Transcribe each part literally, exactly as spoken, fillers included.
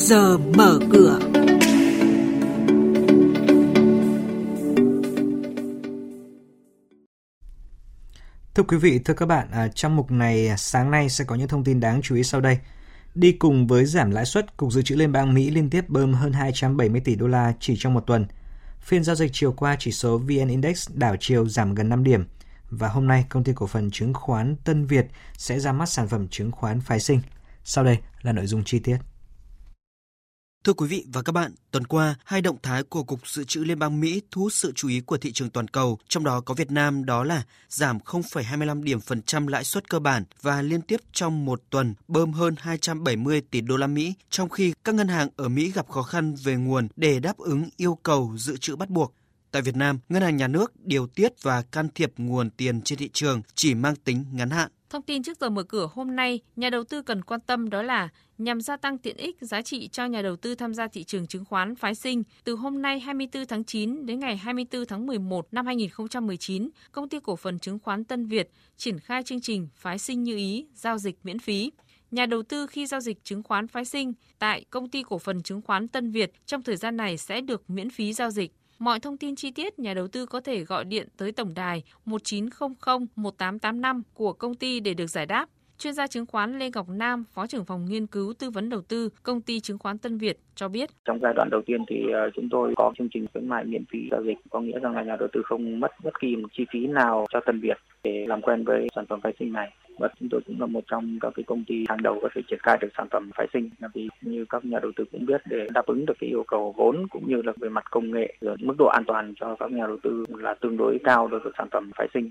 Trước giờ mở cửa. Thưa quý vị, thưa các bạn, trong mục này sáng nay sẽ có những thông tin đáng chú ý sau đây. Đi cùng với giảm lãi suất, Cục Dự trữ Liên bang Mỹ liên tiếp bơm hơn hai trăm bảy mươi tỷ đô la chỉ trong một tuần. Phiên giao dịch chiều qua, chỉ số vê en-Index đảo chiều giảm gần năm điểm. Và hôm nay, công ty cổ phần chứng khoán Tân Việt sẽ ra mắt sản phẩm chứng khoán phái sinh. Sau đây là nội dung chi tiết. Thưa quý vị và các bạn, tuần qua, hai động thái của Cục Dự trữ Liên bang Mỹ thu hút sự chú ý của thị trường toàn cầu, trong đó có Việt Nam, đó là giảm không phẩy hai mươi lăm điểm phần trăm lãi suất cơ bản và liên tiếp trong một tuần bơm hơn hai trăm bảy mươi tỷ đô la Mỹ, trong khi các ngân hàng ở Mỹ gặp khó khăn về nguồn để đáp ứng yêu cầu dự trữ bắt buộc. Tại Việt Nam, Ngân hàng Nhà nước điều tiết và can thiệp nguồn tiền trên thị trường chỉ mang tính ngắn hạn. Thông tin trước giờ mở cửa hôm nay, nhà đầu tư cần quan tâm đó là nhằm gia tăng tiện ích giá trị cho nhà đầu tư tham gia thị trường chứng khoán phái sinh. Từ hôm nay hai mươi tư tháng chín đến ngày hai mươi tư tháng mười một năm hai nghìn không trăm mười chín, Công ty Cổ phần Chứng khoán Tân Việt triển khai chương trình phái sinh như ý, giao dịch miễn phí. Nhà đầu tư khi giao dịch chứng khoán phái sinh tại Công ty Cổ phần Chứng khoán Tân Việt trong thời gian này sẽ được miễn phí giao dịch. Mọi thông tin chi tiết, nhà đầu tư có thể gọi điện tới tổng đài một chín không không một tám tám năm của công ty để được giải đáp. Chuyên gia chứng khoán Lê Ngọc Nam, Phó trưởng phòng nghiên cứu tư vấn đầu tư, Công ty Chứng khoán Tân Việt cho biết. Trong giai đoạn đầu tiên thì chúng tôi có chương trình khuyến mại miễn phí giao dịch, có nghĩa rằng là nhà đầu tư không mất bất kỳ chi phí nào cho Tân Việt để làm quen với sản phẩm phái sinh này. Và chúng tôi cũng là một trong các cái công ty hàng đầu có thể triển khai được sản phẩm phái sinh, vì như các nhà đầu tư cũng biết, để đáp ứng được cái yêu cầu vốn cũng như là về mặt công nghệ, rồi mức độ an toàn cho các nhà đầu tư là tương đối cao đối với sản phẩm phái sinh.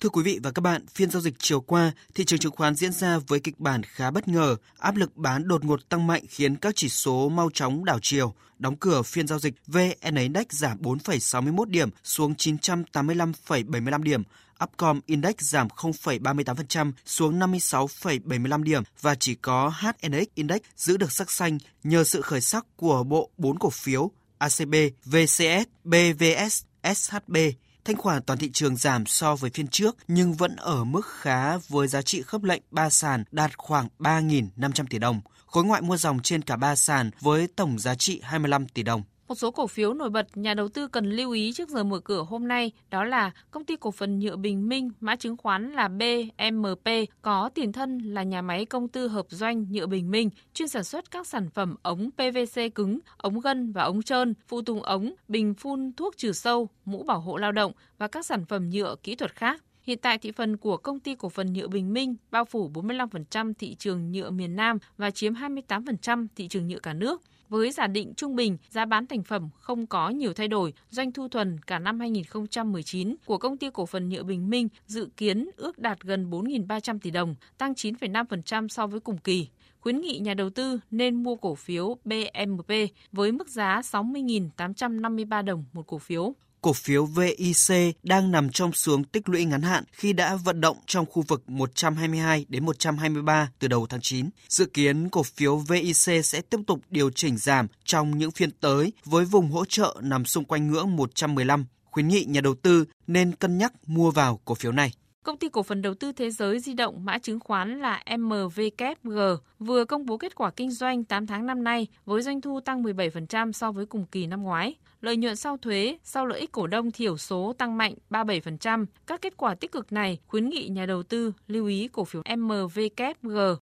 Thưa quý vị và các bạn, phiên giao dịch chiều qua, thị trường chứng khoán diễn ra với kịch bản khá bất ngờ. Áp lực bán đột ngột tăng mạnh khiến các chỉ số mau chóng đảo chiều. Đóng cửa phiên giao dịch, vê en-Index giảm bốn phẩy sáu mươi mốt điểm xuống chín trăm tám mươi lăm phẩy bảy mươi lăm điểm. Upcom Index giảm không phẩy ba mươi tám phần trăm xuống năm mươi sáu phẩy bảy mươi lăm điểm và chỉ có hát en ích Index giữ được sắc xanh nhờ sự khởi sắc của bộ bốn cổ phiếu a xê bê, vê xê ét, bê vê ét, ét hát bê. Thanh khoản toàn thị trường giảm so với phiên trước nhưng vẫn ở mức khá với giá trị khớp lệnh ba sàn đạt khoảng ba nghìn năm trăm tỷ đồng. Khối ngoại mua dòng trên cả ba sàn với tổng giá trị hai mươi lăm tỷ đồng. Một số cổ phiếu nổi bật nhà đầu tư cần lưu ý trước giờ mở cửa hôm nay đó là Công ty Cổ phần Nhựa Bình Minh, mã chứng khoán là bê em pê, có tiền thân là Nhà máy Công tư Hợp doanh Nhựa Bình Minh, chuyên sản xuất các sản phẩm ống pê vê xê cứng, ống gân và ống trơn, phụ tùng ống, bình phun thuốc trừ sâu, mũ bảo hộ lao động và các sản phẩm nhựa kỹ thuật khác. Hiện tại, thị phần của Công ty Cổ phần Nhựa Bình Minh bao phủ bốn mươi lăm phần trăm thị trường nhựa miền Nam và chiếm hai mươi tám phần trăm thị trường nhựa cả nước. Với giả định trung bình, giá bán thành phẩm không có nhiều thay đổi, doanh thu thuần cả năm hai nghìn không trăm mười chín của Công ty Cổ phần Nhựa Bình Minh dự kiến ước đạt gần bốn nghìn ba trăm tỷ đồng, tăng chín phẩy năm phần trăm so với cùng kỳ. Khuyến nghị nhà đầu tư nên mua cổ phiếu bê em pê với mức giá sáu mươi nghìn tám trăm năm mươi ba đồng một cổ phiếu. Cổ phiếu vê i xê đang nằm trong xu tích lũy ngắn hạn khi đã vận động trong khu vực một trăm hai mươi hai đến một trăm hai mươi ba từ đầu tháng chín. Dự kiến cổ phiếu vê i xê sẽ tiếp tục điều chỉnh giảm trong những phiên tới với vùng hỗ trợ nằm xung quanh ngưỡng một trăm mười lăm. Khuyến nghị nhà đầu tư nên cân nhắc mua vào cổ phiếu này. Công ty Cổ phần Đầu tư Thế giới Di động, mã chứng khoán là em vê ca giê, vừa công bố kết quả kinh doanh tám tháng năm nay với doanh thu tăng mười bảy phần trăm so với cùng kỳ năm ngoái. Lợi nhuận sau thuế, sau lợi ích cổ đông thiểu số tăng mạnh ba mươi bảy phần trăm. Các kết quả tích cực này khuyến nghị nhà đầu tư lưu ý cổ phiếu em vê ca giê